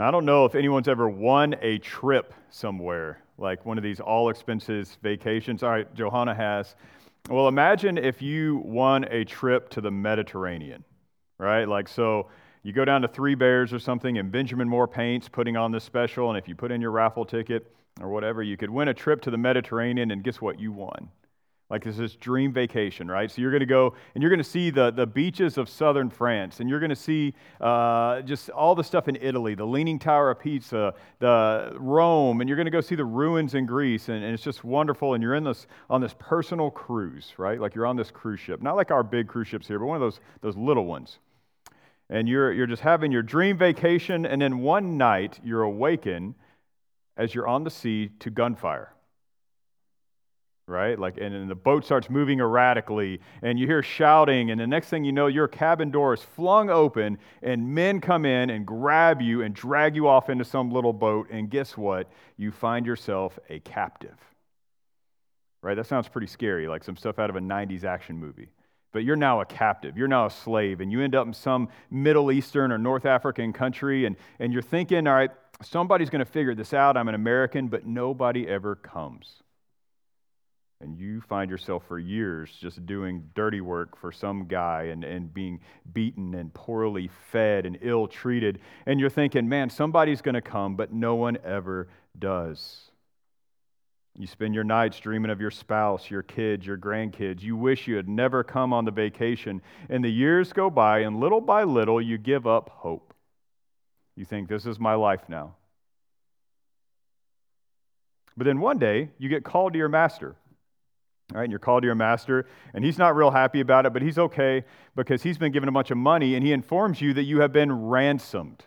I don't know if anyone's ever won a trip somewhere, like one of these all-expenses vacations. All right, Johanna has. Well, imagine if you won a trip to the Mediterranean, right? Like, so you go down to Three Bears or something, and Benjamin Moore Paint's putting on this special, and if you put in your raffle ticket or whatever, you could win a trip to the Mediterranean, and guess what? You won. Like, there's this dream vacation, right? So you're going to go, and you're going to see the beaches of southern France, and you're going to see just all the stuff in Italy, the Leaning Tower of Pisa, the Rome, and you're going to go see the ruins in Greece, and it's just wonderful, and you're in this on this personal cruise, right? Like, you're on this cruise ship. Not like our big cruise ships here, but one of those little ones. And you're just having your dream vacation, and then one night you're awakened as you're on the sea to gunfire. Right? Like, and the boat starts moving erratically, and you hear shouting, and the next thing you know, your cabin door is flung open, and men come in and grab you and drag you off into some little boat, and guess what? You find yourself a captive. Right? That sounds pretty scary, like some stuff out of a 90s action movie. But you're now a captive, you're now a slave, and you end up in some Middle Eastern or North African country, and you're thinking, all right, somebody's going to figure this out, I'm an American, but nobody ever comes. And you find yourself for years just doing dirty work for some guy and being beaten and poorly fed and ill-treated. And you're thinking, man, somebody's going to come, but no one ever does. You spend your nights dreaming of your spouse, your kids, your grandkids. You wish you had never come on the vacation. And the years go by, and little by little, you give up hope. You think, this is my life now. But then one day, you get called to your master. All right, and you're called to your master, and he's not real happy about it, but he's okay because he's been given a bunch of money, and he informs you that you have been ransomed.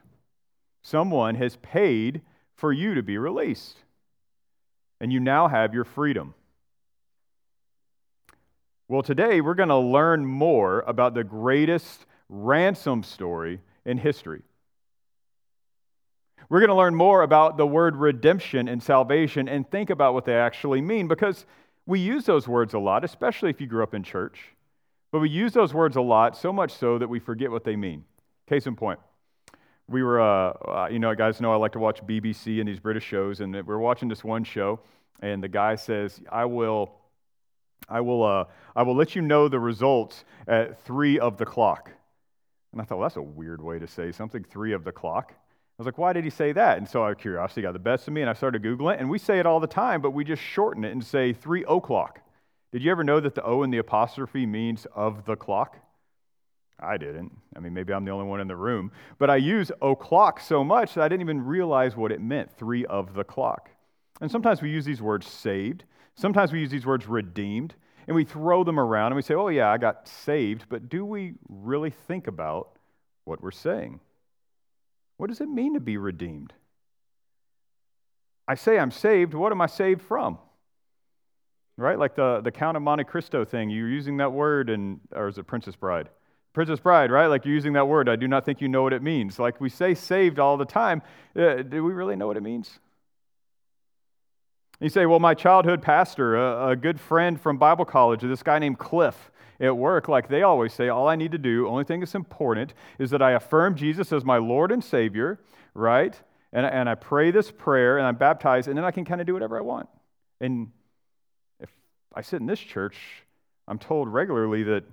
Someone has paid for you to be released, and you now have your freedom. Well, today we're going to learn more about the greatest ransom story in history. We're going to learn more about the word redemption and salvation and think about what they actually mean, because we use those words a lot, especially if you grew up in church. But we use those words a lot, so much so that we forget what they mean. Case in point, we were, you know, guys know I like to watch BBC and these British shows, and we're watching this one show, and the guy says, "I will let you know the results at 3 of the clock." And I thought, well, that's a weird way to say something, 3 of the clock. I was like, why did he say that? And so our curiosity got the best of me, and I started Googling it. And we say it all the time, but we just shorten it and say 3 o'clock. Did you ever know that the O in the apostrophe means of the clock? I didn't. I mean, maybe I'm the only one in the room. But I use o'clock so much that I didn't even realize what it meant, 3 of the clock. And sometimes we use these words saved. Sometimes we use these words redeemed. And we throw them around, and we say, oh, yeah, I got saved. But do we really think about what we're saying? What does it mean to be redeemed? I say I'm saved, what am I saved from? Right? Like the Count of Monte Cristo thing, you're using that word, and or is it Princess Bride? Princess Bride, right? Like you're using that word, I do not think you know what it means. Like we say saved all the time, do we really know what it means? You say, well, my childhood pastor, a good friend from Bible college, this guy named Cliff, at work, like they always say, all I need to do, only thing that's important is that I affirm Jesus as my Lord and Savior, right? And I pray this prayer, and I'm baptized, and then I can kind of do whatever I want. And if I sit in this church, I'm told regularly that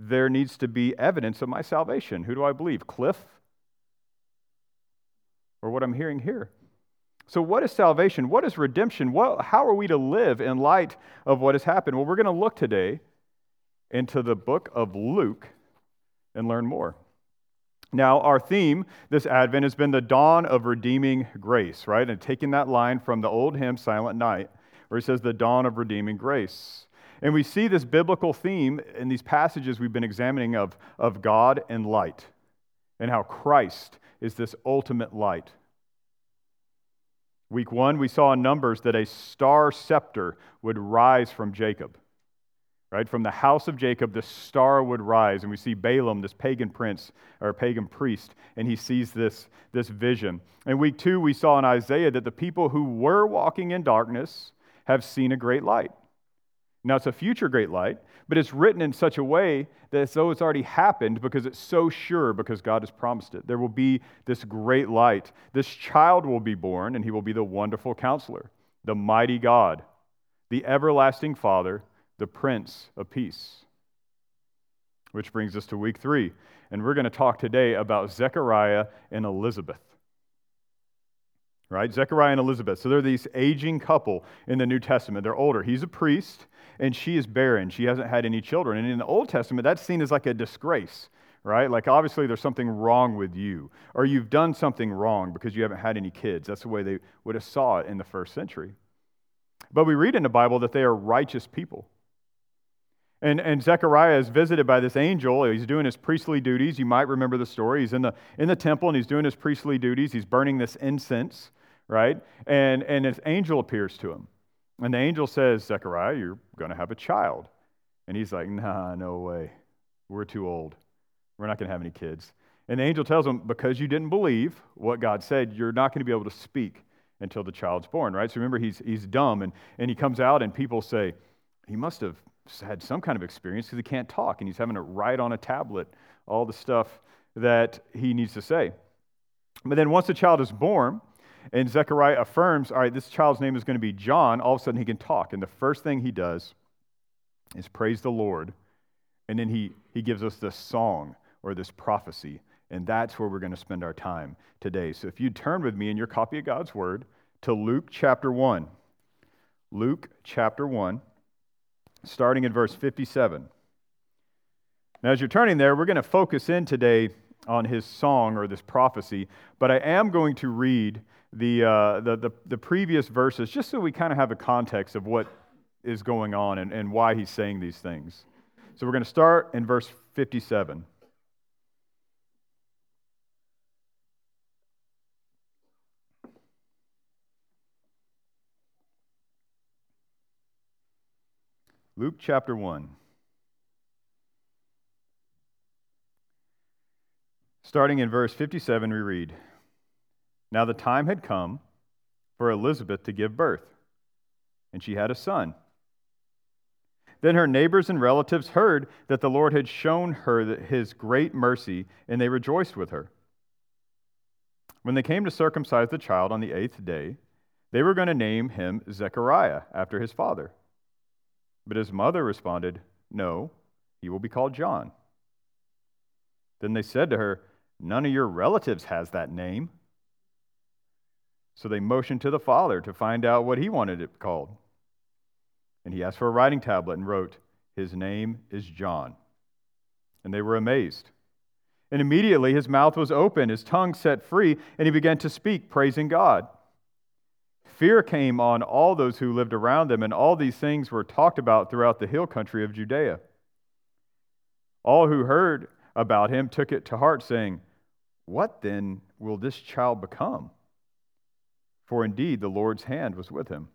there needs to be evidence of my salvation. Who do I believe? Cliff? Or what I'm hearing here? So what is salvation? What is redemption? How are we to live in light of what has happened? Well, we're going to look today into the book of Luke and learn more. Now, our theme this Advent has been the dawn of redeeming grace, right? And taking that line from the old hymn, Silent Night, where it says the dawn of redeeming grace. And we see this biblical theme in these passages we've been examining of God and light, and how Christ is this ultimate light. Week 1, we saw in Numbers that a star scepter would rise from Jacob. Right? From the house of Jacob, the star would rise, and we see Balaam, this pagan prince or pagan priest, and he sees this vision. In week 2, we saw in Isaiah that the people who were walking in darkness have seen a great light. Now, it's a future great light, but it's written in such a way that as though it's already happened because it's so sure, because God has promised it. There will be this great light. This child will be born, and he will be the Wonderful Counselor, the Mighty God, the Everlasting Father, the Prince of Peace. Which brings us to week 3, and we're going to talk today about Zechariah and Elizabeth. Right? Zechariah and Elizabeth. So they're this aging couple in the New Testament. They're older. He's a priest, and she is barren. She hasn't had any children. And in the Old Testament, that's seen as like a disgrace, right? Like, obviously, there's something wrong with you, or you've done something wrong because you haven't had any kids. That's the way they would have saw it in the first century. But we read in the Bible that they are righteous people. And Zechariah is visited by this angel. He's doing his priestly duties. You might remember the story. He's in the temple, and he's doing his priestly duties. He's burning this incense, right? And this angel appears to him. And the angel says, Zechariah, you're going to have a child. And he's like, nah, no way. We're too old. We're not going to have any kids. And the angel tells him, because you didn't believe what God said, you're not going to be able to speak until the child's born, right? So remember, he's dumb, and he comes out, and people say, he must have had some kind of experience because he can't talk, and he's having to write on a tablet all the stuff that he needs to say. But then once the child is born, and Zechariah affirms, all right, this child's name is going to be John, all of a sudden he can talk. And the first thing he does is praise the Lord, and then he gives us this song or this prophecy, and that's where we're going to spend our time today. So if you turn with me in your copy of God's Word to Luke chapter 1. Luke chapter 1, starting in verse 57. Now, as you're turning there, we're going to focus in today on his song or this prophecy, but I am going to read the previous verses just so we kind of have a context of what is going on and why he's saying these things. So we're going to start in verse 57. Luke chapter 1, starting in verse 57, we read, Now the time had come for Elizabeth to give birth, and she had a son. Then her neighbors and relatives heard that the Lord had shown her his great mercy, and they rejoiced with her. When they came to circumcise the child on the 8th day, they were going to name him Zechariah after his father. But his mother responded, No, he will be called John. Then they said to her, None of your relatives has that name. So they motioned to the father to find out what he wanted it called. And he asked for a writing tablet and wrote, His name is John. And they were amazed. And immediately his mouth was open, his tongue set free, and he began to speak, praising God. Fear came on all those who lived around them, and all these things were talked about throughout the hill country of Judea. All who heard about him took it to heart, saying, What then will this child become? For indeed the Lord's hand was with him.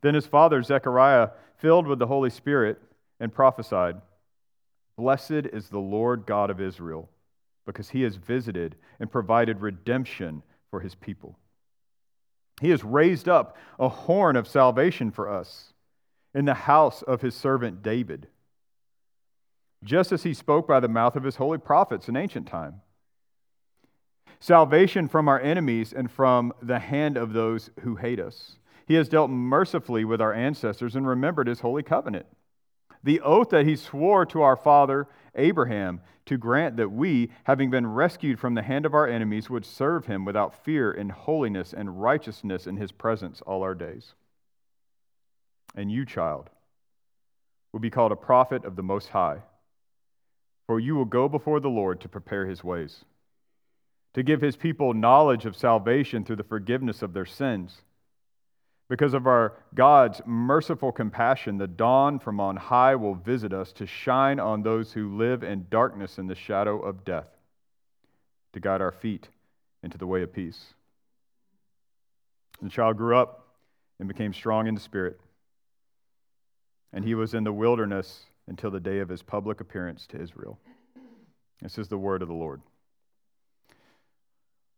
Then his father Zechariah, filled with the Holy Spirit, and prophesied, Blessed is the Lord God of Israel, because he has visited and provided redemption for his people. He has raised up a horn of salvation for us in the house of his servant David, just as he spoke by the mouth of his holy prophets in ancient time. Salvation from our enemies and from the hand of those who hate us. He has dealt mercifully with our ancestors and remembered his holy covenant, the oath that he swore to our father Abraham to grant that we, having been rescued from the hand of our enemies, would serve him without fear in holiness and righteousness in his presence all our days. And you, child, will be called a prophet of the Most High, for you will go before the Lord to prepare his ways, to give his people knowledge of salvation through the forgiveness of their sins. Because of our God's merciful compassion, the dawn from on high will visit us to shine on those who live in darkness and the shadow of death, to guide our feet into the way of peace. The child grew up and became strong in the spirit, and he was in the wilderness until the day of his public appearance to Israel. This is the word of the Lord.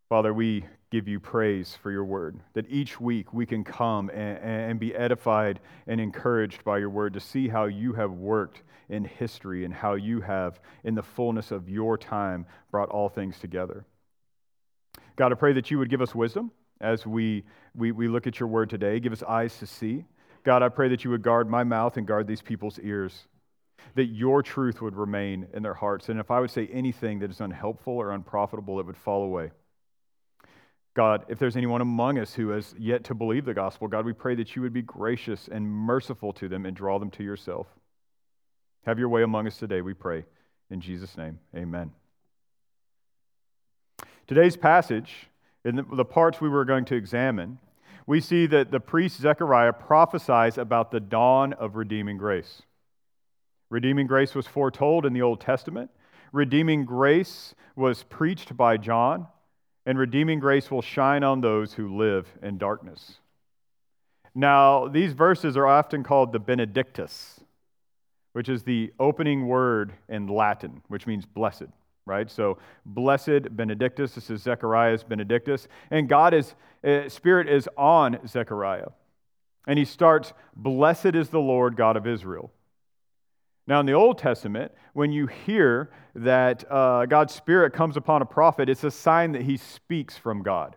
Father, we give you praise for your word, that each week we can come and be edified and encouraged by your word to see how you have worked in history and how you have, in the fullness of your time, brought all things together. God, I pray that you would give us wisdom as we look at your word today. Give us eyes to see. God, I pray that you would guard my mouth and guard these people's ears, that your truth would remain in their hearts. And if I would say anything that is unhelpful or unprofitable, it would fall away. God, if there's anyone among us who has yet to believe the gospel, God, we pray that you would be gracious and merciful to them and draw them to yourself. Have your way among us today, we pray. In Jesus' name, amen. Today's passage, in the parts we were going to examine, we see that the priest Zechariah prophesies about the dawn of redeeming grace. Redeeming grace was foretold in the Old Testament. Redeeming grace was preached by John, and redeeming grace will shine on those who live in darkness. Now, these verses are often called the Benedictus, which is the opening word in Latin, which means blessed, right? So, blessed Benedictus, this is Zechariah's Benedictus, and God's Spirit is on Zechariah. And he starts, "Blessed is the Lord God of Israel." Now, in the Old Testament, when you hear that God's Spirit comes upon a prophet, it's a sign that he speaks from God,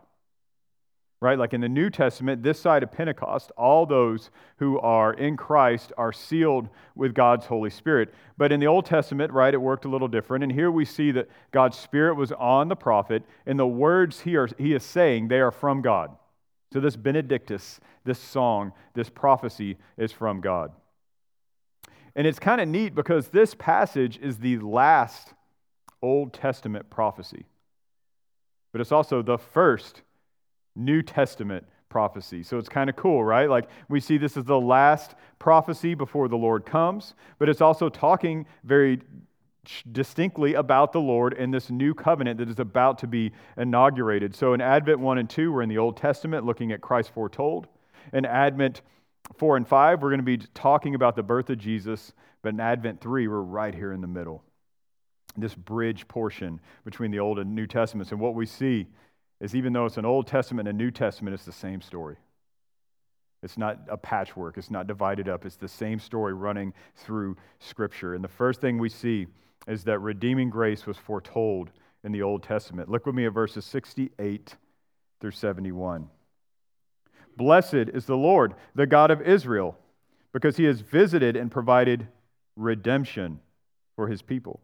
right? Like in the New Testament, this side of Pentecost, all those who are in Christ are sealed with God's Holy Spirit. But in the Old Testament, right, it worked a little different. And here we see that God's Spirit was on the prophet, and the words he is saying, they are from God. So this Benedictus, this song, this prophecy is from God. And it's kind of neat because this passage is the last Old Testament prophecy. But it's also the first New Testament prophecy. So it's kind of cool, right? Like we see this is the last prophecy before the Lord comes, but it's also talking very distinctly about the Lord and this new covenant that is about to be inaugurated. So in Advent 1 and 2, we're in the Old Testament looking at Christ foretold. In Advent 4 and 5, we're going to be talking about the birth of Jesus, but in Advent 3, we're right here in the middle, this bridge portion between the Old and New Testaments. And what we see is even though it's an Old Testament and a New Testament, it's the same story. It's not a patchwork. It's not divided up. It's the same story running through Scripture. And the first thing we see is that redeeming grace was foretold in the Old Testament. Look with me at verses 68 through 71. "Blessed is the Lord, the God of Israel, because he has visited and provided redemption for his people.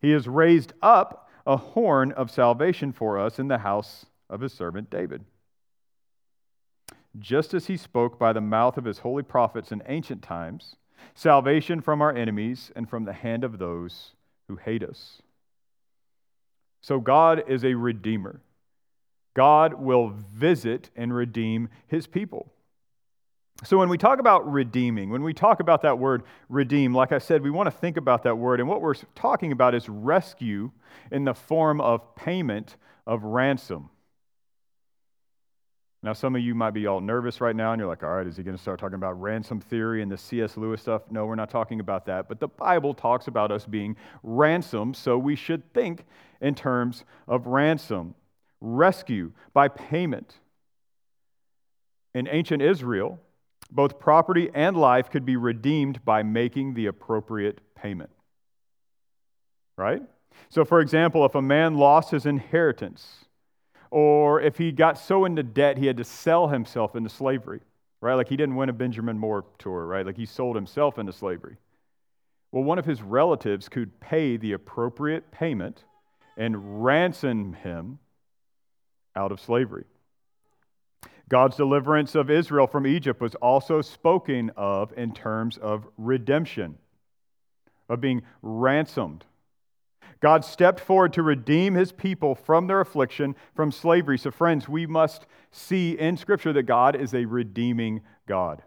He has raised up a horn of salvation for us in the house of his servant David. Just as he spoke by the mouth of his holy prophets in ancient times, salvation from our enemies and from the hand of those who hate us." So God is a redeemer. God will visit and redeem his people. So when we talk about redeeming, when we talk about that word redeem, like I said, we want to think about that word. And what we're talking about is rescue in the form of payment of ransom. Now, some of you might be all nervous right now, and you're like, all right, is he going to start talking about ransom theory and the C.S. Lewis stuff? No, we're not talking about that. But the Bible talks about us being ransomed, so we should think in terms of ransom. Rescue by payment. In ancient Israel, both property and life could be redeemed by making the appropriate payment. Right? So, for example, if a man lost his inheritance, or if he got so into debt he had to sell himself into slavery, right? Like he didn't win a Benjamin Moore tour, right? Like he sold himself into slavery. Well, one of his relatives could pay the appropriate payment and ransom him out of slavery. God's deliverance of Israel from Egypt was also spoken of in terms of redemption, of being ransomed. God stepped forward to redeem his people from their affliction, from slavery. So friends, we must see in Scripture that God is a redeeming God.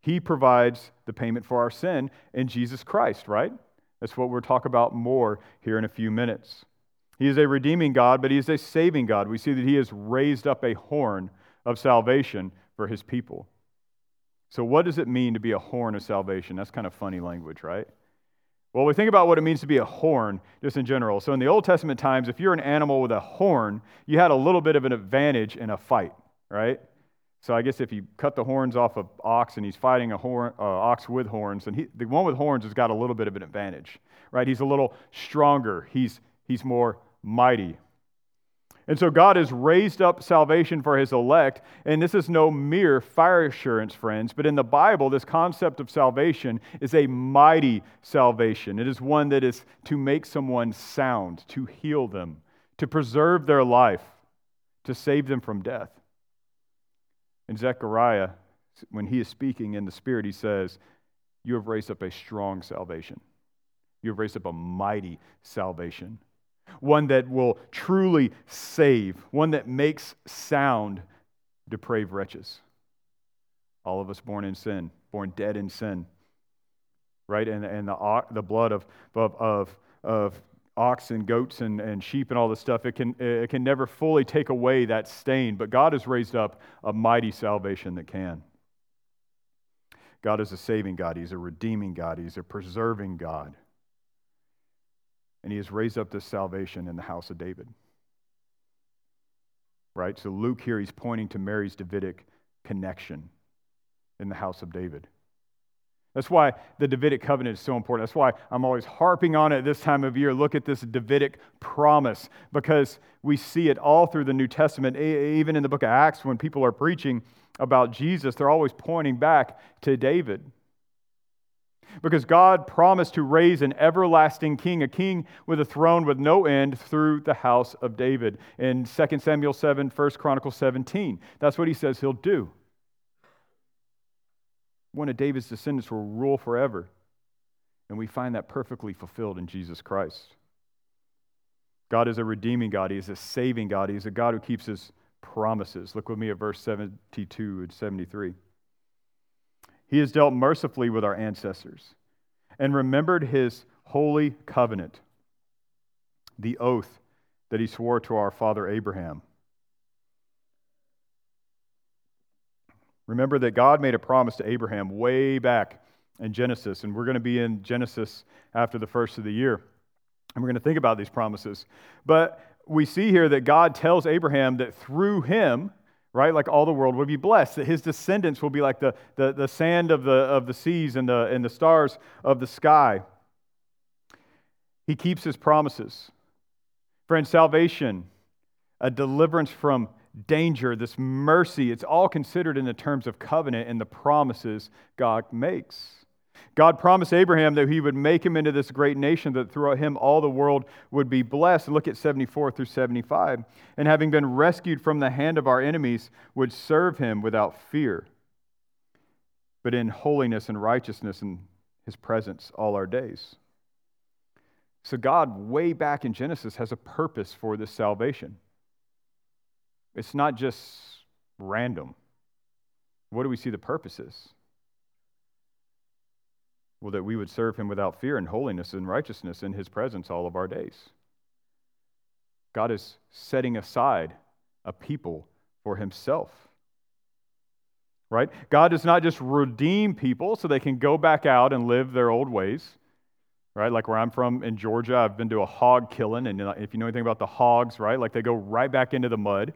He provides the payment for our sin in Jesus Christ, right? That's what we'll talk about more here in a few minutes. He is a redeeming God, but he is a saving God. We see that he has raised up a horn of salvation for his people. So what does it mean to be a horn of salvation? That's kind of funny language, right? Well, we think about what it means to be a horn, just in general. So in the Old Testament times, if you're an animal with a horn, you had a little bit of an advantage in a fight, right? So I guess if you cut the horns off an ox and he's fighting a horn, ox with horns, and the one with horns has got a little bit of an advantage, right? He's a little stronger. He's more mighty. And so God has raised up salvation for his elect, and this is no mere fire assurance, friends, but in the Bible, this concept of salvation is a mighty salvation. It is one that is to make someone sound, to heal them, to preserve their life, to save them from death. And Zechariah, when he is speaking in the Spirit, he says, you have raised up a strong salvation. You have raised up a mighty salvation. One that will truly save, one that makes sound depraved wretches. All of us born in sin, born dead in sin, right? And the blood of ox and goats and sheep and all this stuff, it can never fully take away that stain, but God has raised up a mighty salvation that can. God is a saving God. He's a redeeming God. He's a preserving God. And he has raised up this salvation in the house of David. Right? So Luke here, he's pointing to Mary's Davidic connection in the house of David. That's why the Davidic covenant is so important. That's why I'm always harping on it this time of year. Look at this Davidic promise, because we see it all through the New Testament. Even in the book of Acts, when people are preaching about Jesus, they're always pointing back to David. Because God promised to raise an everlasting king, a king with a throne with no end through the house of David. In 2 Samuel 7, 1 Chronicles 17, that's what he says he'll do. One of David's descendants will rule forever. And we find that perfectly fulfilled in Jesus Christ. God is a redeeming God. He is a saving God. He is a God who keeps his promises. Look with me at verse 72 and 73. He has dealt mercifully with our ancestors and remembered his holy covenant, the oath that he swore to our father Abraham. Remember that God made a promise to Abraham way back in Genesis, and we're going to be in Genesis after the first of the year, and we're going to think about these promises. But we see here that God tells Abraham that through him, right, like all the world will be blessed, that his descendants will be like the sand of the seas and the stars of the sky. He keeps his promises. Friends, salvation, a deliverance from danger, this mercy, it's all considered in the terms of covenant and the promises God makes. God promised Abraham that he would make him into this great nation, that through him all the world would be blessed. Look at 74 through 75. And having been rescued from the hand of our enemies, would serve him without fear, but in holiness and righteousness in his presence all our days. So God, way back in Genesis, has a purpose for this salvation. It's not just random. What do we see the purpose is? Well, that we would serve him without fear and holiness and righteousness in his presence all of our days. God is setting aside a people for himself, right? God does not just redeem people so they can go back out and live their old ways, right? Like where I'm from in Georgia, I've been to a hog killing, and if you know anything about the hogs, right? Like they go right back into the mud.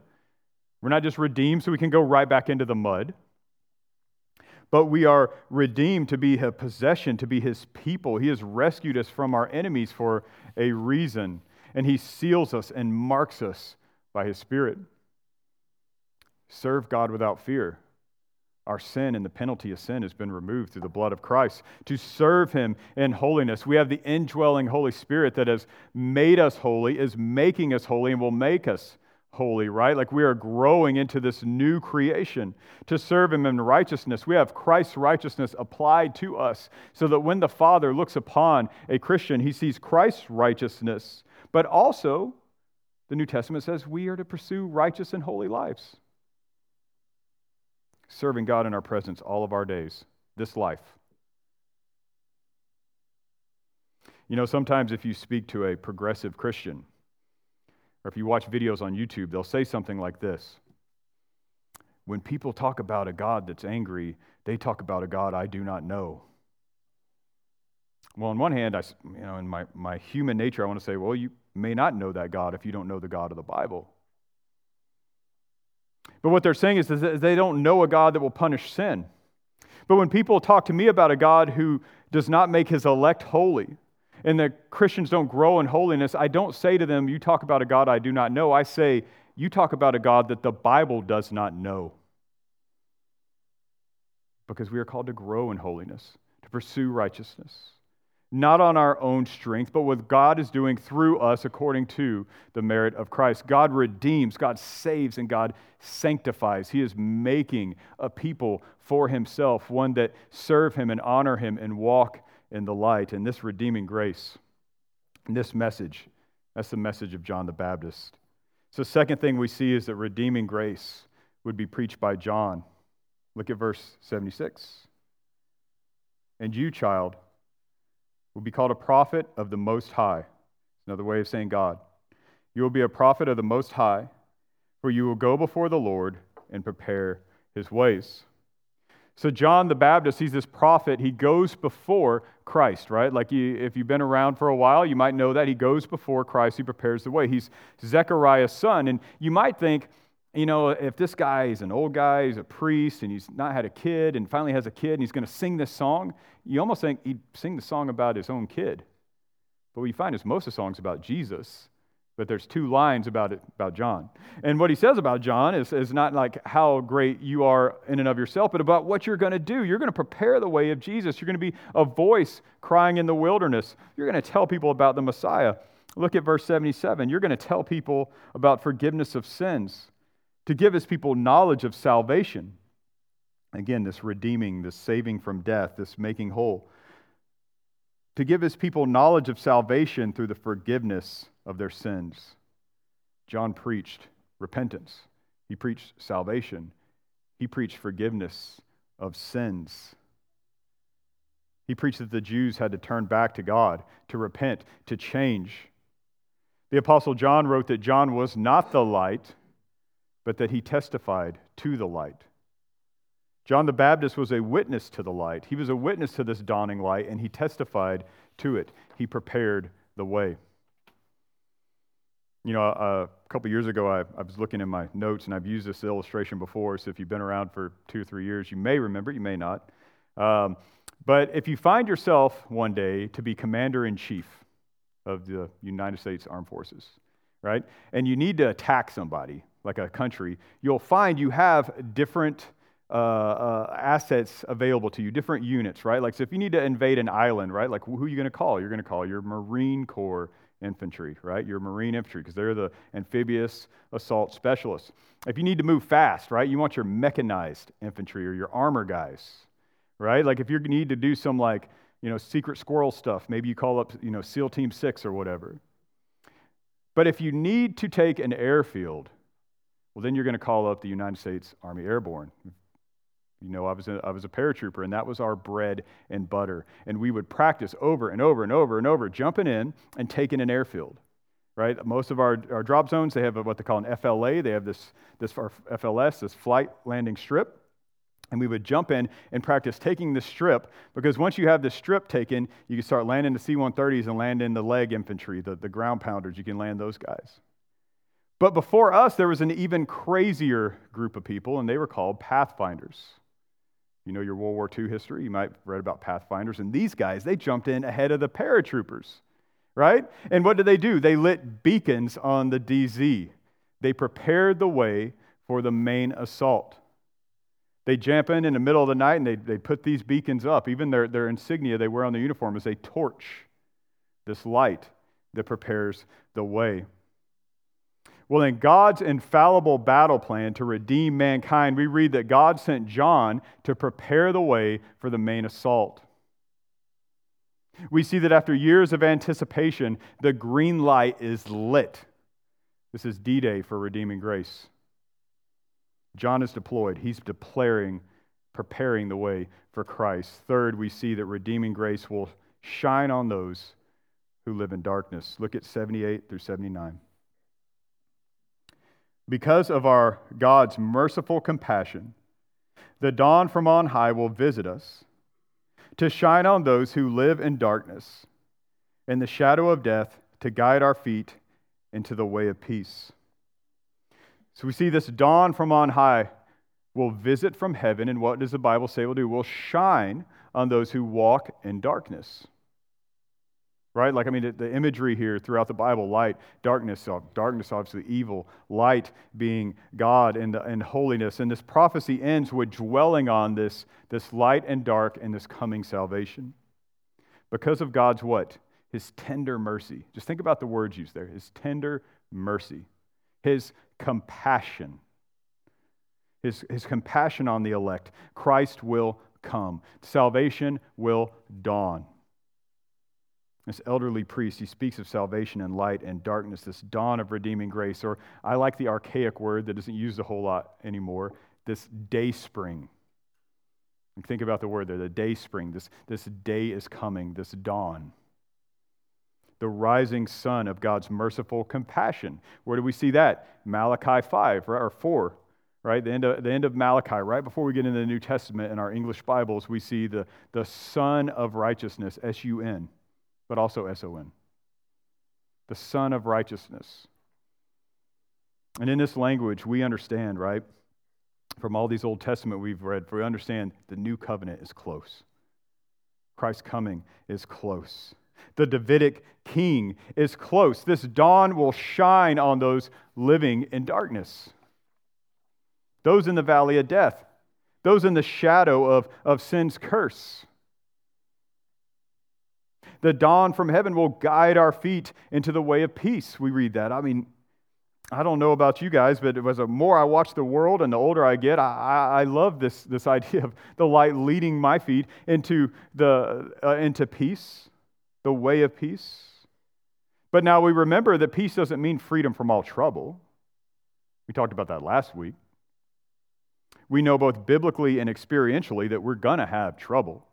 We're not just redeemed so we can go right back into the mud. But we are redeemed to be a possession, to be his people. He has rescued us from our enemies for a reason. And he seals us and marks us by his Spirit. Serve God without fear. Our sin and the penalty of sin has been removed through the blood of Christ. To serve him in holiness, we have the indwelling Holy Spirit that has made us holy, is making us holy, and will make us holy, right? Like we are growing into this new creation to serve him in righteousness. We have Christ's righteousness applied to us so that when the Father looks upon a Christian, he sees Christ's righteousness. But also, the New Testament says we are to pursue righteous and holy lives. Serving God in our presence all of our days, this life. You know, sometimes if you speak to a progressive Christian, or if you watch videos on YouTube, they'll say something like this. When people talk about a God that's angry, they talk about a God I do not know. Well, on one hand, in my human nature, I want to say, well, you may not know that God if you don't know the God of the Bible. But what they're saying is that they don't know a God that will punish sin. But when people talk to me about a God who does not make his elect holy, and that Christians don't grow in holiness, I don't say to them, you talk about a God I do not know. I say, you talk about a God that the Bible does not know. Because we are called to grow in holiness, to pursue righteousness. Not on our own strength, but what God is doing through us according to the merit of Christ. God redeems, God saves, and God sanctifies. He is making a people for himself, one that serve him and honor him and walk in the light. And this redeeming grace, and this message, that's the message of John the Baptist. So second thing we see is that redeeming grace would be preached by John. Look at verse 76. And you, child, will be called a prophet of the Most High. Another way of saying God. You will be a prophet of the Most High, for you will go before the Lord and prepare his ways. So John the Baptist, he's this prophet. He goes before Christ, right? Like if you've been around for a while, you might know that. He goes before Christ. He prepares the way. He's Zechariah's son. And you might think, if this guy is an old guy, he's a priest, and he's not had a kid, and finally has a kid, and he's going to sing this song, you almost think he'd sing the song about his own kid. But what you find is most of the song's about Jesus, but there's two lines about John. And what he says about John is not like how great you are in and of yourself, but about what you're going to do. You're going to prepare the way of Jesus. You're going to be a voice crying in the wilderness. You're going to tell people about the Messiah. Look at verse 77. You're going to tell people about forgiveness of sins, to give his people knowledge of salvation. Again, this redeeming, this saving from death, this making whole. To give his people knowledge of salvation through the forgiveness of their sins. John preached repentance. He preached salvation. He preached forgiveness of sins. He preached that the Jews had to turn back to God, to repent, to change. The Apostle John wrote that John was not the light, but that he testified to the light. John the Baptist was a witness to the light. He was a witness to this dawning light, and he testified to it. He prepared the way. A couple years ago, I was looking in my notes, and I've used this illustration before, so if you've been around for 2 or 3 years, you may remember, you may not. But if you find yourself one day to be commander-in-chief of the United States Armed Forces, right, and you need to attack somebody, like a country, you'll find you have different assets available to you, different units, right? Like, so if you need to invade an island, right, like who are you going to call? You're going to call your Marine Corps infantry, right? Your Marine infantry, because they're the amphibious assault specialists. If you need to move fast, right, you want your mechanized infantry or your armor guys, right? Like if you need to do some secret squirrel stuff, maybe you call up, SEAL Team 6 or whatever. But if you need to take an airfield, well, then you're going to call up the United States Army Airborne. I was a paratrooper, and that was our bread and butter. And we would practice over and over and over and over, jumping in and taking an airfield, right? Most of our drop zones, they have what they call an FLA. They have this FLS, this flight landing strip. And we would jump in and practice taking the strip, because once you have the strip taken, you can start landing the C-130s and landing the leg infantry, the ground pounders. You can land those guys. But before us, there was an even crazier group of people, and they were called Pathfinders. You know your World War II history, you might have read about Pathfinders, and these guys, they jumped in ahead of the paratroopers, right? And what did they do? They lit beacons on the DZ. They prepared the way for the main assault. They jump in the middle of the night, and they put these beacons up. Even their insignia they wear on their uniform is a torch, this light that prepares the way. Well, in God's infallible battle plan to redeem mankind, we read that God sent John to prepare the way for the main assault. We see that after years of anticipation, the green light is lit. This is D-Day for redeeming grace. John is deployed. He's declaring, preparing the way for Christ. Third, we see that redeeming grace will shine on those who live in darkness. Look at 78 through 79. Because of our God's merciful compassion, the dawn from on high will visit us to shine on those who live in darkness, in the shadow of death, to guide our feet into the way of peace. So we see this dawn from on high will visit from heaven, and what does the Bible say will do? Will shine on those who walk in darkness. Right? Like, I mean, the imagery here throughout the Bible, light, darkness obviously evil, light being God and holiness. And this prophecy ends with dwelling on this light and dark and this coming salvation. Because of God's what? His tender mercy. Just think about the words used there. His tender mercy. His compassion. His compassion on the elect. Christ will come. Salvation will dawn. This elderly priest, he speaks of salvation in light and darkness, this dawn of redeeming grace, or I like the archaic word that isn't used a whole lot anymore, this day spring. And think about the word there, the day spring. This day is coming, this dawn. The rising sun of God's merciful compassion. Where do we see that? Malachi 5, right, or 4, right? The end of Malachi, right before we get into the New Testament in our English Bibles, we see the Son of Righteousness, S-U-N. But also S-O-N, the Son of Righteousness. And in this language, we understand, right, from all these Old Testament we've read, we understand the new covenant is close. Christ's coming is close. The Davidic king is close. This dawn will shine on those living in darkness, those in the valley of death, those in the shadow of sin's curse. The dawn from heaven will guide our feet into the way of peace. We read that. I mean, I don't know about you guys, but the more I watch the world and the older I get, I love this idea of the light leading my feet into peace, the way of peace. But now we remember that peace doesn't mean freedom from all trouble. We talked about that last week. We know both biblically and experientially that we're going to have trouble.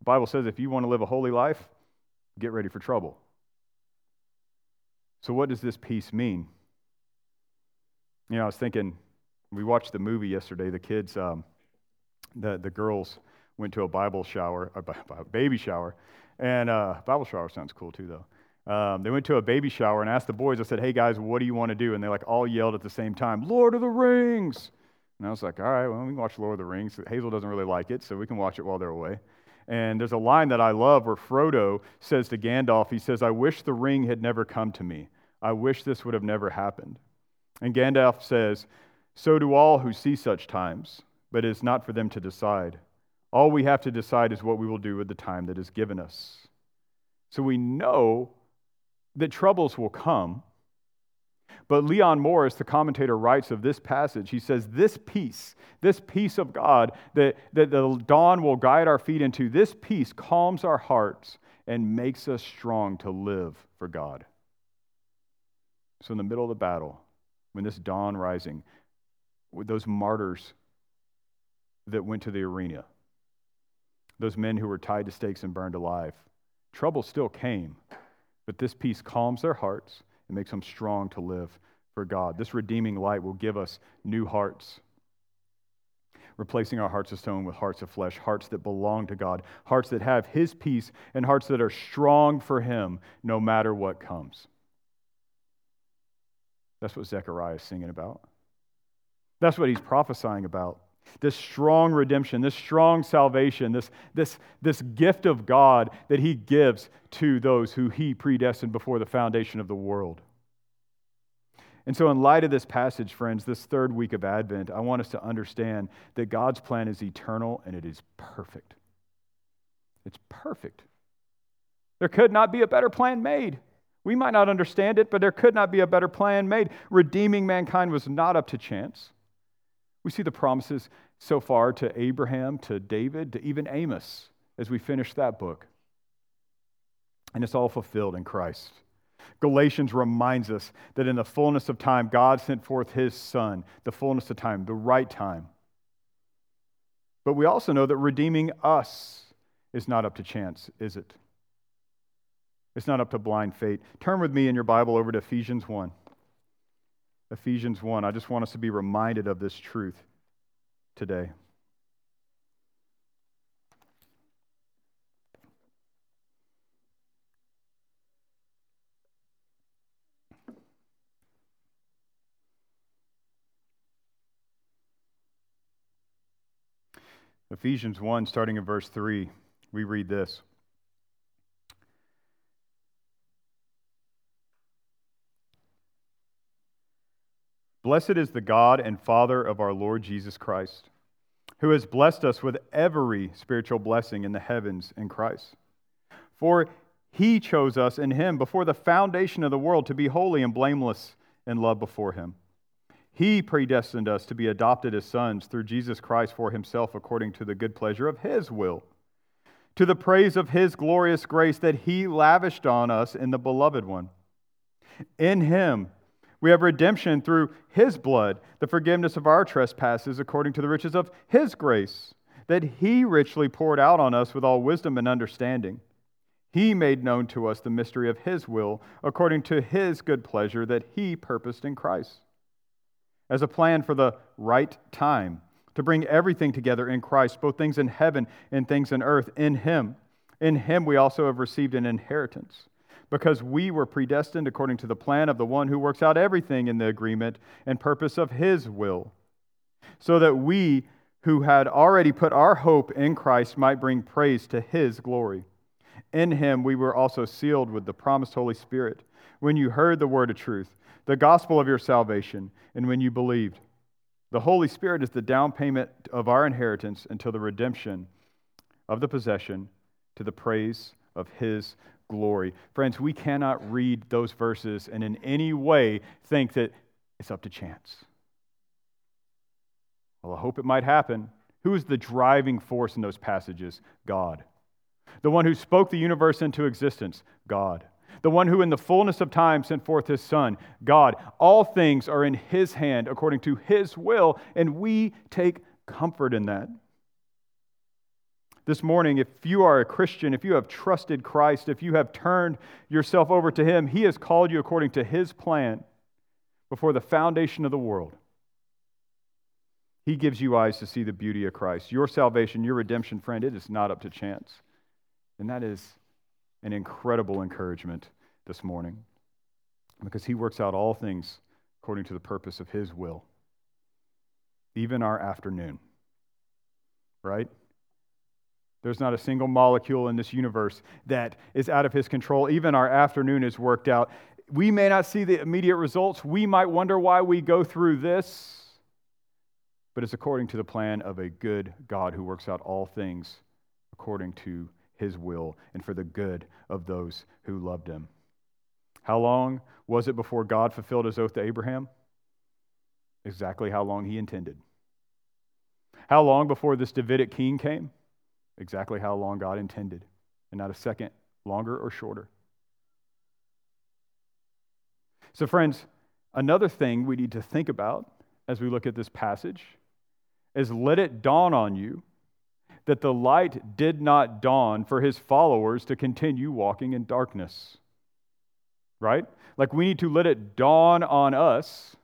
The Bible says if you want to live a holy life, get ready for trouble. So what does this peace mean? You know, I was thinking, we watched the movie yesterday, the kids, the girls went to a baby shower, and Bible shower sounds cool too though. They went to a baby shower and asked the boys, I said, hey guys, what do you want to do? And they like all yelled at the same time, Lord of the Rings! And I was like, all right, well, we can watch Lord of the Rings. Hazel doesn't really like it, so we can watch it while they're away. And there's a line that I love where Frodo says to Gandalf, he says, I wish the ring had never come to me. I wish this would have never happened. And Gandalf says, so do all who see such times, but it is not for them to decide. All we have to decide is what we will do with the time that is given us. So we know that troubles will come, but Leon Morris, the commentator, writes of this passage, he says, this peace of God, that the dawn will guide our feet into, this peace calms our hearts and makes us strong to live for God. So in the middle of the battle, when this dawn rising, with those martyrs that went to the arena, those men who were tied to stakes and burned alive, trouble still came, but this peace calms their hearts. It makes them strong to live for God. This redeeming light will give us new hearts, replacing our hearts of stone with hearts of flesh, hearts that belong to God, hearts that have His peace, and hearts that are strong for Him no matter what comes. That's what Zechariah is singing about. That's what he's prophesying about. This strong redemption, this strong salvation, this gift of God that He gives to those who He predestined before the foundation of the world. And so in light of this passage, friends, this third week of Advent, I want us to understand that God's plan is eternal and it is perfect. It's perfect. There could not be a better plan made. We might not understand it, but there could not be a better plan made. Redeeming mankind was not up to chance. We see the promises so far to Abraham, to David, to even Amos as we finish that book. And it's all fulfilled in Christ. Galatians reminds us that in the fullness of time, God sent forth His Son, the fullness of time, the right time. But we also know that redeeming us is not up to chance, is it? It's not up to blind fate. Turn with me in your Bible over to Ephesians 1. Ephesians 1, I just want us to be reminded of this truth today. Ephesians 1, starting in verse 3, we read this. Blessed is the God and Father of our Lord Jesus Christ, who has blessed us with every spiritual blessing in the heavens in Christ. For He chose us in Him before the foundation of the world to be holy and blameless in love before Him. He predestined us to be adopted as sons through Jesus Christ for Himself according to the good pleasure of His will, to the praise of His glorious grace that He lavished on us in the Beloved One. In Him we have redemption through His blood, the forgiveness of our trespasses according to the riches of His grace that He richly poured out on us with all wisdom and understanding. He made known to us the mystery of His will according to His good pleasure that He purposed in Christ, as a plan for the right time, to bring everything together in Christ, both things in heaven and things in earth, in Him. In Him we also have received an inheritance, because we were predestined according to the plan of the one who works out everything in the agreement and purpose of His will, so that we who had already put our hope in Christ might bring praise to His glory. In Him we were also sealed with the promised Holy Spirit, when you heard the word of truth, the gospel of your salvation, and when you believed. The Holy Spirit is the down payment of our inheritance until the redemption of the possession to the praise of His glory. Friends, we cannot read those verses and in any way think that it's up to chance. Well, I hope it might happen. Who is the driving force in those passages? God. The one who spoke the universe into existence? God. The one who in the fullness of time sent forth His Son, God. All things are in His hand according to His will, and we take comfort in that. This morning, if you are a Christian, if you have trusted Christ, if you have turned yourself over to Him, He has called you according to His plan before the foundation of the world. He gives you eyes to see the beauty of Christ. Your salvation, your redemption, friend, it is not up to chance. And that is an incredible encouragement this morning, because He works out all things according to the purpose of His will, even our afternoon, right? There's not a single molecule in this universe that is out of His control. Even our afternoon is worked out. We may not see the immediate results. We might wonder why we go through this, but it's according to the plan of a good God who works out all things according to His will, and for the good of those who loved Him. How long was it before God fulfilled His oath to Abraham? Exactly how long He intended. How long before this Davidic king came? Exactly how long God intended, and not a second longer or shorter. So friends, another thing we need to think about as we look at this passage is let it dawn on you that the light did not dawn for His followers to continue walking in darkness, right? Like, we need to let it dawn on us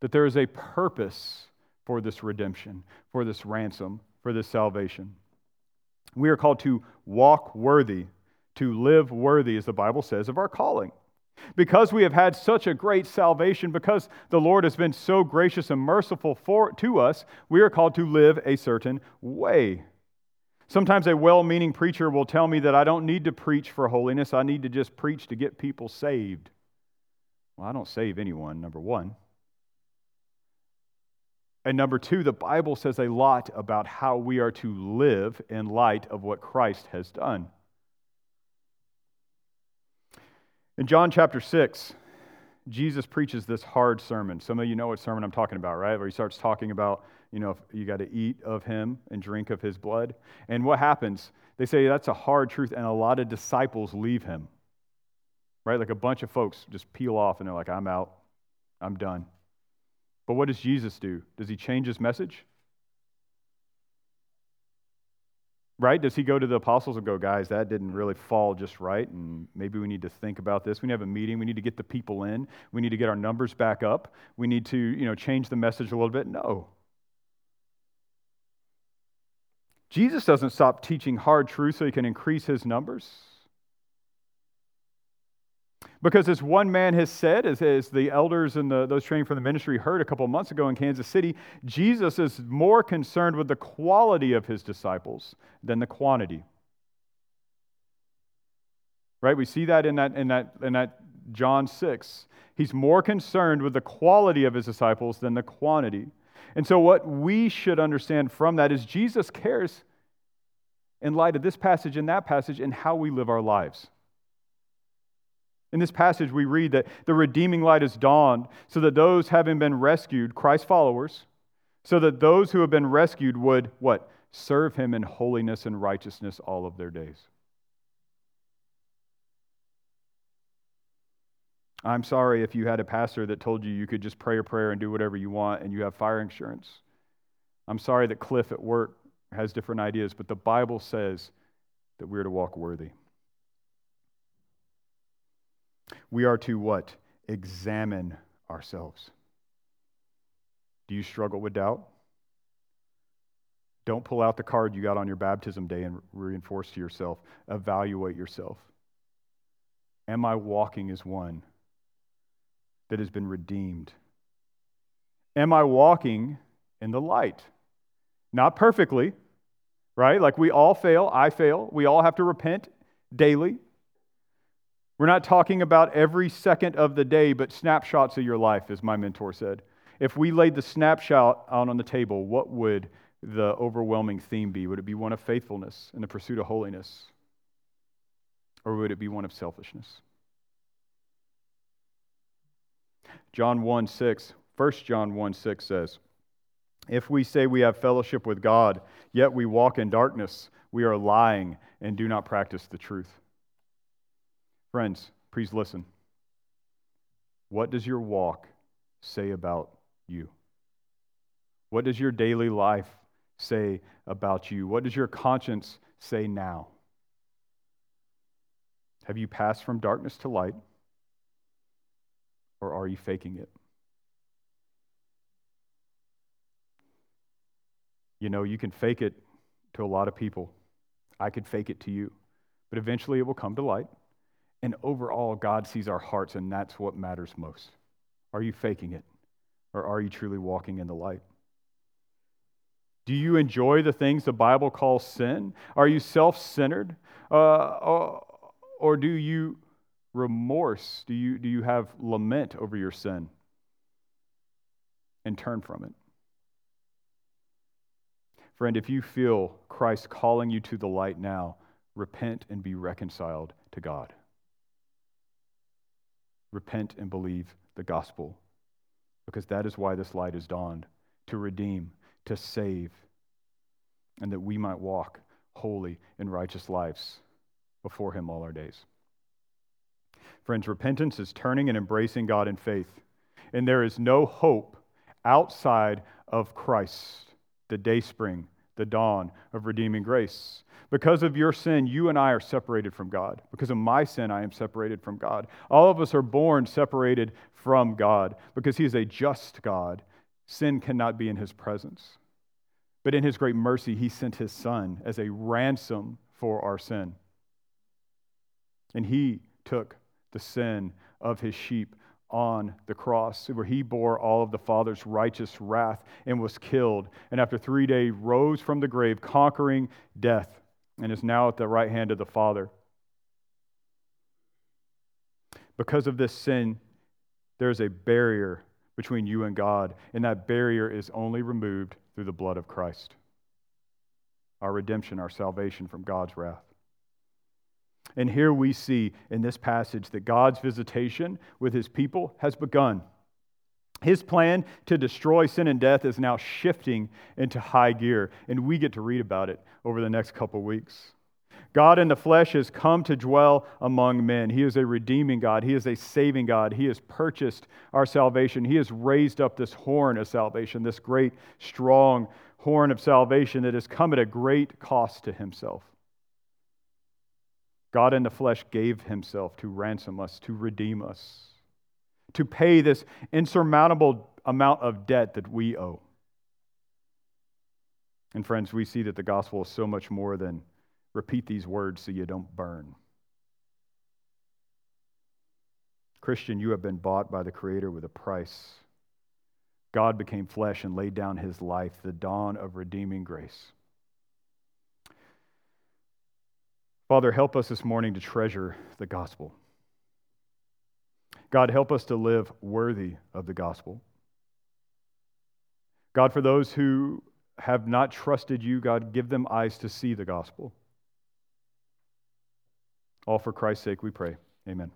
that there is a purpose for this redemption, for this ransom, for this salvation. We are called to walk worthy, to live worthy, as the Bible says, of our calling. Because we have had such a great salvation, because the Lord has been so gracious and merciful to us, we are called to live a certain way. Sometimes a well-meaning preacher will tell me that I don't need to preach for holiness, I need to just preach to get people saved. Well, I don't save anyone, number one. And number two, the Bible says a lot about how we are to live in light of what Christ has done. In John chapter 6, Jesus preaches this hard sermon. Some of you know what sermon I'm talking about, right? Where He starts talking about, you got to eat of Him and drink of His blood. And what happens? They say that's a hard truth, and a lot of disciples leave Him, right? Like a bunch of folks just peel off, and they're like, I'm out. I'm done. But what does Jesus do? Does He change His message? Right? Does He go to the apostles and go, guys, that didn't really fall just right, and maybe we need to think about this. We need to have a meeting. We need to get the people in. We need to get our numbers back up. We need to, change the message a little bit. No. Jesus doesn't stop teaching hard truth so He can increase His numbers. Because as one man has said, as the elders and those training for the ministry heard a couple months ago in Kansas City, Jesus is more concerned with the quality of his disciples than the quantity. Right? We see that in that John 6. He's more concerned with the quality of his disciples than the quantity. And so what we should understand from that is Jesus cares in light of this passage and that passage and how we live our lives. In this passage, we read that the redeeming light has dawned so that those having been rescued, Christ's followers, so that those who have been rescued would, what? Serve him in holiness and righteousness all of their days. I'm sorry if you had a pastor that told you you could just pray a prayer and do whatever you want and you have fire insurance. I'm sorry that Cliff at work has different ideas, but the Bible says that we're to walk worthy. We are to what? Examine ourselves. Do you struggle with doubt? Don't pull out the card you got on your baptism day and reinforce to yourself. Evaluate yourself. Am I walking as one that has been redeemed? Am I walking in the light? Not perfectly, right? Like we all fail. I fail. We all have to repent daily. We're not talking about every second of the day, but snapshots of your life, as my mentor said. If we laid the snapshot out on the table, what would the overwhelming theme be? Would it be one of faithfulness and the pursuit of holiness? Or would it be one of selfishness? John 1:6, 1 John 1:6 says, "If we say we have fellowship with God, yet we walk in darkness, we are lying and do not practice the truth." Friends, please listen. What does your walk say about you? What does your daily life say about you? What does your conscience say now? Have you passed from darkness to light, or are you faking it? You know, you can fake it to a lot of people. I could fake it to you, but eventually it will come to light. And overall, God sees our hearts, and that's what matters most. Are you faking it, or are you truly walking in the light? Do you enjoy the things the Bible calls sin? Are you self-centered, or do you remorse? Do you have lament over your sin and turn from it? Friend, if you feel Christ calling you to the light now, repent and be reconciled to God. Repent and believe the gospel, because that is why this light is dawned, to redeem, to save, and that we might walk holy and righteous lives before him all our days. Friends, repentance is turning and embracing God in faith, and there is no hope outside of Christ, the dayspring, the dawn of redeeming grace. Because of your sin, you and I are separated from God. Because of my sin, I am separated from God. All of us are born separated from God because he is a just God. Sin cannot be in his presence. But in his great mercy, he sent his son as a ransom for our sin. And he took the sin of his sheep on the cross, where he bore all of the Father's righteous wrath and was killed. And after 3 days, rose from the grave, conquering death, and is now at the right hand of the Father. Because of this sin, there is a barrier between you and God, and that barrier is only removed through the blood of Christ. Our redemption, our salvation from God's wrath. And here we see in this passage that God's visitation with his people has begun. His plan to destroy sin and death is now shifting into high gear, and we get to read about it over the next couple weeks. God in the flesh has come to dwell among men. He is a redeeming God. He is a saving God. He has purchased our salvation. He has raised up this horn of salvation, this great, strong horn of salvation that has come at a great cost to himself. God in the flesh gave himself to ransom us, to redeem us, to pay this insurmountable amount of debt that we owe. And friends, we see that the gospel is so much more than repeat these words so you don't burn. Christian, you have been bought by the Creator with a price. God became flesh and laid down his life, the dawn of redeeming grace. Father, help us this morning to treasure the gospel. God, help us to live worthy of the gospel. God, for those who have not trusted you, God, give them eyes to see the gospel. All for Christ's sake we pray. Amen.